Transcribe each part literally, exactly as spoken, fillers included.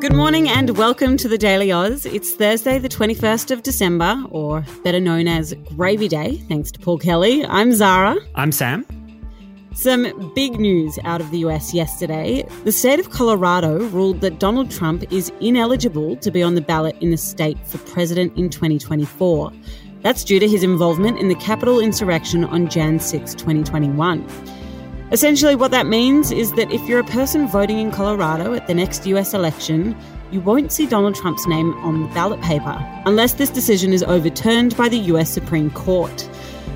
Good morning and welcome to the Daily Oz. It's Thursday the twenty-first of December, or better known as Gravy Day, thanks to Paul Kelly. I'm Zara. I'm Sam. Some big news out of the U S yesterday. The state of Colorado ruled that Donald Trump is ineligible to be on the ballot in the state for president in twenty twenty-four. That's due to his involvement in the Capitol insurrection on January sixth, twenty twenty-one. Essentially what that means is that if you're a person voting in Colorado at the next U S election, you won't see Donald Trump's name on the ballot paper, unless this decision is overturned by the U S Supreme Court.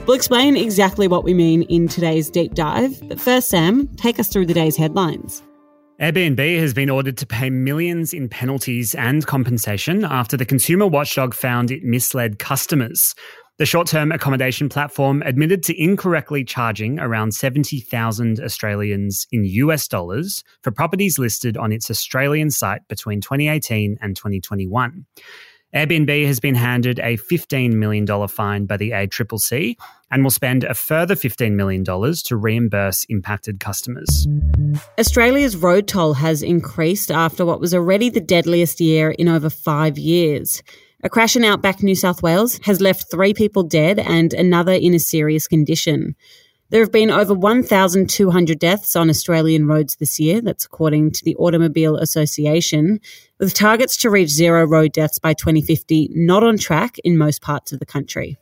We'll explain exactly what we mean in today's deep dive, but first, Sam, take us through the day's headlines. Airbnb has been ordered to pay millions in penalties and compensation after the consumer watchdog found it misled customers. The short-term accommodation platform admitted to incorrectly charging around seventy thousand Australians in U S dollars for properties listed on its Australian site between twenty eighteen and twenty twenty-one. Airbnb has been handed a fifteen million dollars fine by the A C C C and will spend a further fifteen million dollars to reimburse impacted customers. Australia's road toll has increased after what was already the deadliest year in over five years. A crash in outback New South Wales has left three people dead and another in a serious condition. There have been over one thousand two hundred deaths on Australian roads this year, that's according to the Automobile Association, with targets to reach zero road deaths by twenty fifty not on track in most parts of the country.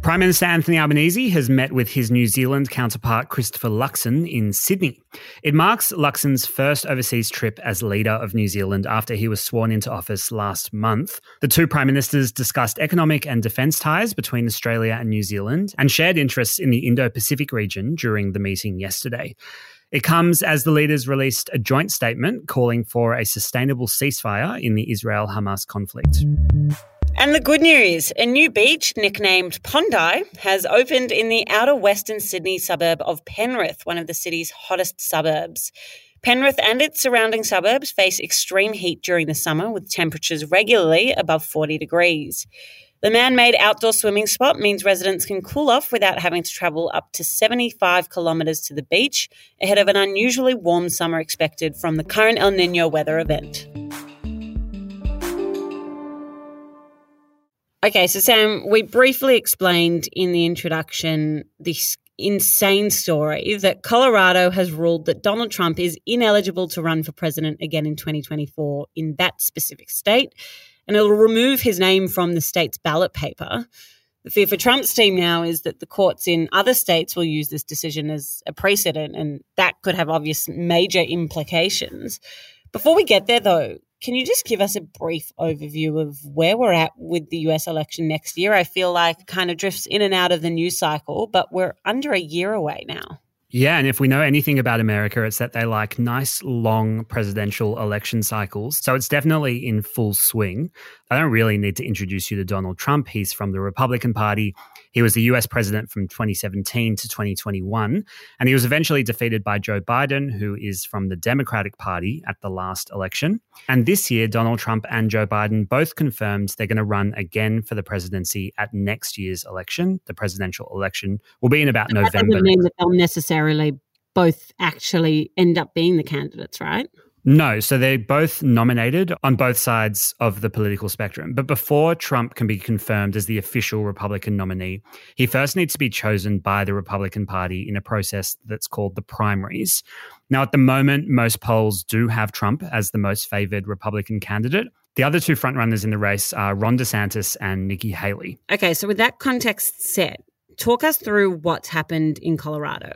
Prime Minister Anthony Albanese has met with his New Zealand counterpart Christopher Luxon in Sydney. It marks Luxon's first overseas trip as leader of New Zealand after he was sworn into office last month. The two prime ministers discussed economic and defence ties between Australia and New Zealand and shared interests in the Indo-Pacific region during the meeting yesterday. It comes as the leaders released a joint statement calling for a sustainable ceasefire in the Israel-Hamas conflict. And the good news, a new beach nicknamed Pondai has opened in the outer western Sydney suburb of Penrith, one of the city's hottest suburbs. Penrith and its surrounding suburbs face extreme heat during the summer, with temperatures regularly above forty degrees. The man-made outdoor swimming spot means residents can cool off without having to travel up to seventy-five kilometres to the beach, ahead of an unusually warm summer expected from the current El Nino weather event. Okay, so Sam, we briefly explained in the introduction this insane story that Colorado has ruled that Donald Trump is ineligible to run for president again in twenty twenty-four in that specific state, and it'll remove his name from the state's ballot paper. The fear for Trump's team now is that the courts in other states will use this decision as a precedent, and that could have obvious major implications. Before we get there, though, can you just give us a brief overview of where we're at with the U S election next year? I feel like it kind of drifts in and out of the news cycle, but we're under a year away now. Yeah, and if we know anything about America, it's that they like nice, long presidential election cycles. So it's definitely in full swing. I don't really need to introduce you to Donald Trump. He's from the Republican Party. He was the U S president from twenty seventeen to twenty twenty-one, and he was eventually defeated by Joe Biden, who is from the Democratic Party, at the last election. And this year, Donald Trump and Joe Biden both confirmed they're going to run again for the presidency at next year's election. The presidential election will be in about November. That doesn't mean that they'll necessarily both actually end up being the candidates, right? No, so they're both nominated on both sides of the political spectrum. But before Trump can be confirmed as the official Republican nominee, he first needs to be chosen by the Republican Party in a process that's called the primaries. Now, at the moment, most polls do have Trump as the most favoured Republican candidate. The other two frontrunners in the race are Ron DeSantis and Nikki Haley. Okay, so with that context set, talk us through what's happened in Colorado.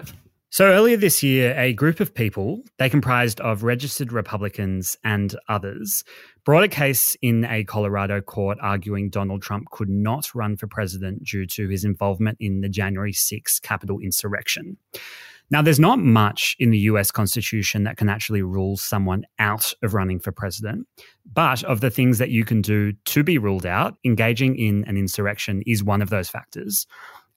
So earlier this year, a group of people, they comprised of registered Republicans and others, brought a case in a Colorado court arguing Donald Trump could not run for president due to his involvement in the January sixth Capitol insurrection. Now, there's not much in the U S Constitution that can actually rule someone out of running for president. But of the things that you can do to be ruled out, engaging in an insurrection is one of those factors.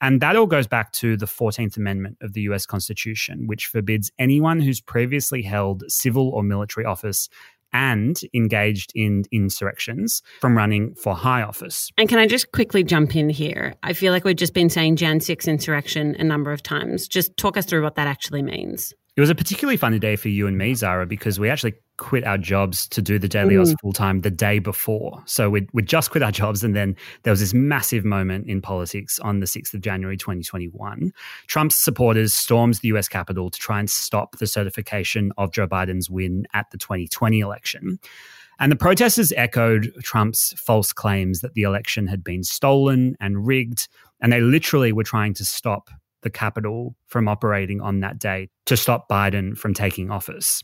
And that all goes back to the fourteenth Amendment of the U S Constitution, which forbids anyone who's previously held civil or military office and engaged in insurrections from running for high office. And can I just quickly jump in here? I feel like we've just been saying January sixth insurrection a number of times. Just talk us through what that actually means. It was a particularly funny day for you and me, Zara, because we actually quit our jobs to do the Daily Oz full-time the day before. So we'd, we'd just quit our jobs, and then there was this massive moment in politics on the sixth of January twenty twenty-one. Trump's supporters stormed the U S Capitol to try and stop the certification of Joe Biden's win at the twenty twenty election. And the protesters echoed Trump's false claims that the election had been stolen and rigged, and they literally were trying to stop the Capitol from operating on that day to stop Biden from taking office.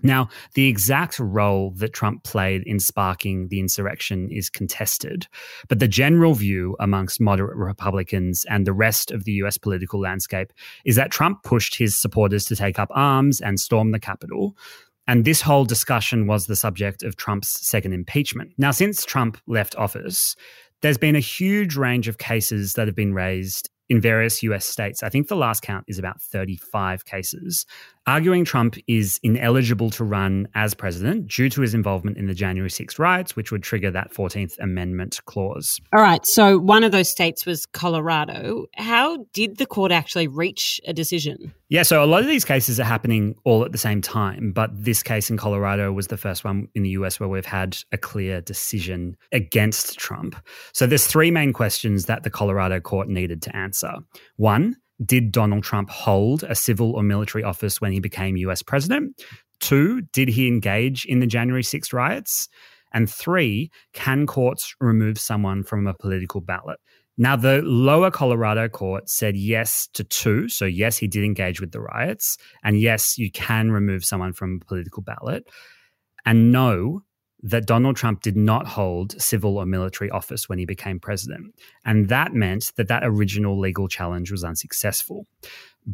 Now, the exact role that Trump played in sparking the insurrection is contested, but the general view amongst moderate Republicans and the rest of the U S political landscape is that Trump pushed his supporters to take up arms and storm the Capitol. And this whole discussion was the subject of Trump's second impeachment. Now, since Trump left office, there's been a huge range of cases that have been raised in various U S states. I think the last count is about thirty-five cases, arguing Trump is ineligible to run as president due to his involvement in the January sixth riots, which would trigger that fourteenth Amendment clause. All right, so one of those states was Colorado. How did the court actually reach a decision? Yeah, so a lot of these cases are happening all at the same time, but this case in Colorado was the first one in the U S where we've had a clear decision against Trump. So there's three main questions that the Colorado court needed to answer. One, did Donald Trump hold a civil or military office when he became U S president? Two, did he engage in the January sixth riots? And three, can courts remove someone from a political ballot? Now, the lower Colorado court said yes to two. So yes, he did engage with the riots. And yes, you can remove someone from a political ballot. And no, that Donald Trump did not hold civil or military office when he became president. And that meant that that original legal challenge was unsuccessful.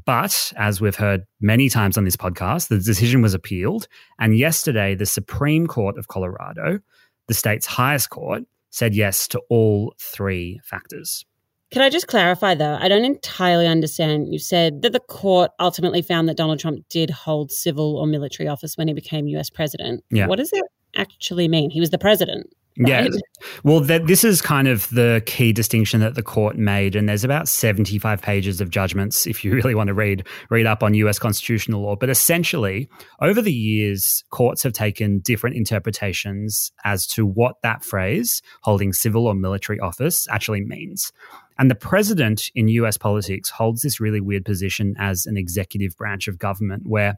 But as we've heard many times on this podcast, the decision was appealed. And yesterday, the Supreme Court of Colorado, the state's highest court, said yes to all three factors. Can I just clarify, though? I don't entirely understand. You said that the court ultimately found that Donald Trump did hold civil or military office when he became U S president. Yeah. What is it? Actually mean? He was the president. Right? Yeah. Well, th- this is kind of the key distinction that the court made, and there's about seventy-five pages of judgments if you really want to read read up on U S constitutional law. But essentially, over the years, courts have taken different interpretations as to what that phrase, holding civil or military office, actually means. And the president in U S politics holds this really weird position as an executive branch of government where,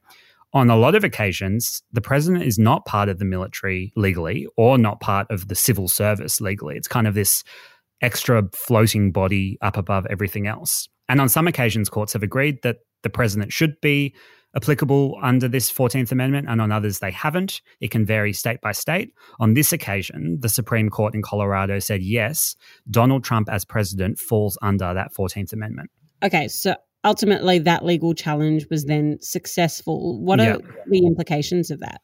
on a lot of occasions, the president is not part of the military legally or not part of the civil service legally. It's kind of this extra floating body up above everything else. And on some occasions, courts have agreed that the president should be applicable under this fourteenth Amendment, and on others they haven't. It can vary state by state. On this occasion, the Supreme Court in Colorado said, yes, Donald Trump as president falls under that fourteenth Amendment. Okay, so ultimately, that legal challenge was then successful. What are yeah. the implications of that?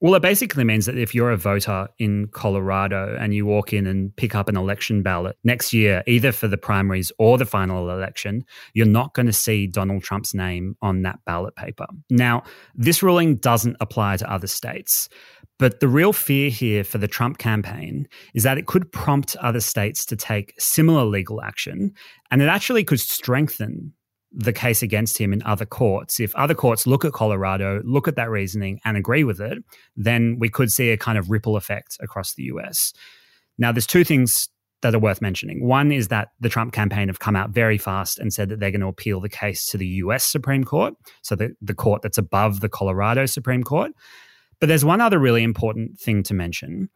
Well, it basically means that if you're a voter in Colorado and you walk in and pick up an election ballot next year, either for the primaries or the final election, you're not going to see Donald Trump's name on that ballot paper. Now, this ruling doesn't apply to other states, but the real fear here for the Trump campaign is that it could prompt other states to take similar legal action, and it actually could strengthen the case against him in other courts. If other courts look at Colorado, look at that reasoning and agree with it, then we could see a kind of ripple effect across the U S. Now, there's two things that are worth mentioning. One is that the Trump campaign have come out very fast and said that they're going to appeal the case to the U S Supreme Court, so the, the court that's above the Colorado Supreme Court. But there's one other really important thing to mention.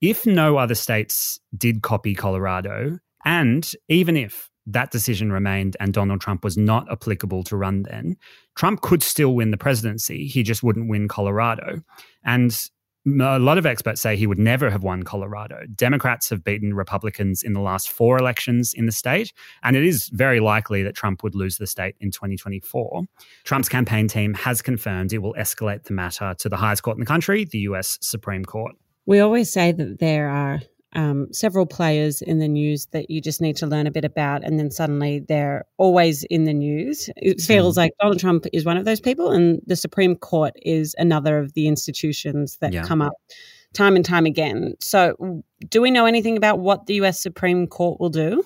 If no other states did copy Colorado, and even if that decision remained and Donald Trump was not applicable to run then, Trump could still win the presidency. He just wouldn't win Colorado. And A lot of experts say he would never have won Colorado. Democrats have beaten Republicans in the last four elections in the state, and it is very likely that Trump would lose the state in twenty twenty-four. Trump's campaign team has confirmed it will escalate the matter to the highest court in the country, the U S Supreme Court. We always say that there are um, several players in the news that you just need to learn a bit about, and then suddenly they're always in the news. It feels mm. like Donald Trump is one of those people, and the Supreme Court is another of the institutions that yeah. come up time and time again. So do we know anything about what the U S Supreme Court will do?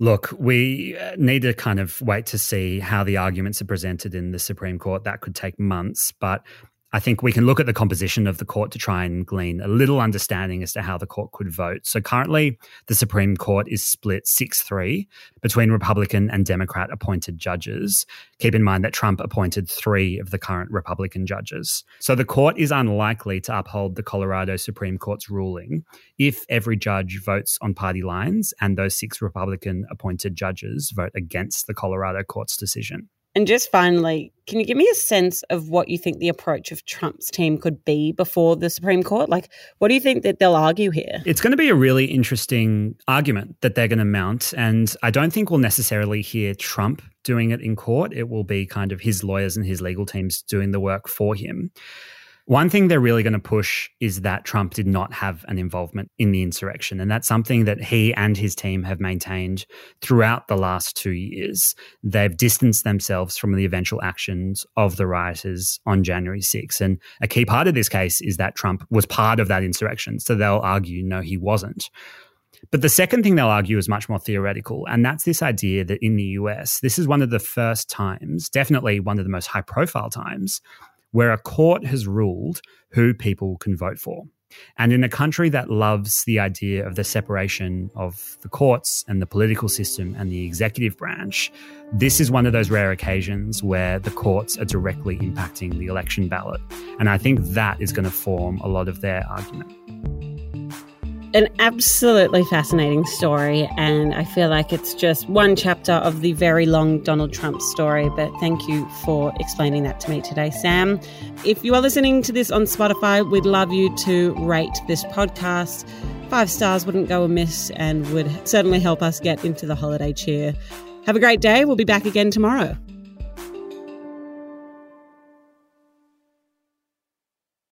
Look, we need to kind of wait to see how the arguments are presented in the Supreme Court. That could take months, but I think we can look at the composition of the court to try and glean a little understanding as to how the court could vote. So currently, the Supreme Court is split six three between Republican and Democrat appointed judges. Keep in mind that Trump appointed three of the current Republican judges. So the court is unlikely to uphold the Colorado Supreme Court's ruling if every judge votes on party lines and those six Republican appointed judges vote against the Colorado court's decision. And just finally, can you give me a sense of what you think the approach of Trump's team could be before the Supreme Court? Like, what do you think that they'll argue here? It's going to be a really interesting argument that they're going to mount. And I don't think we'll necessarily hear Trump doing it in court. It will be kind of his lawyers and his legal teams doing the work for him. One thing they're really going to push is that Trump did not have an involvement in the insurrection. And that's something that he and his team have maintained throughout the last two years. They've distanced themselves from the eventual actions of the rioters on January sixth. And a key part of this case is that Trump was part of that insurrection. So they'll argue, no, he wasn't. But the second thing they'll argue is much more theoretical, and that's this idea that in the U S, this is one of the first times, definitely one of the most high-profile times, where a court has ruled who people can vote for. And in a country that loves the idea of the separation of the courts and the political system and the executive branch, this is one of those rare occasions where the courts are directly impacting the election ballot. And I think that is going to form a lot of their argument. An absolutely fascinating story, and I feel like it's just one chapter of the very long Donald Trump story, but thank you for explaining that to me today, Sam. If you are listening to this on Spotify, we'd love you to rate this podcast. Five stars wouldn't go amiss and would certainly help us get into the holiday cheer. Have a great day. We'll be back again tomorrow.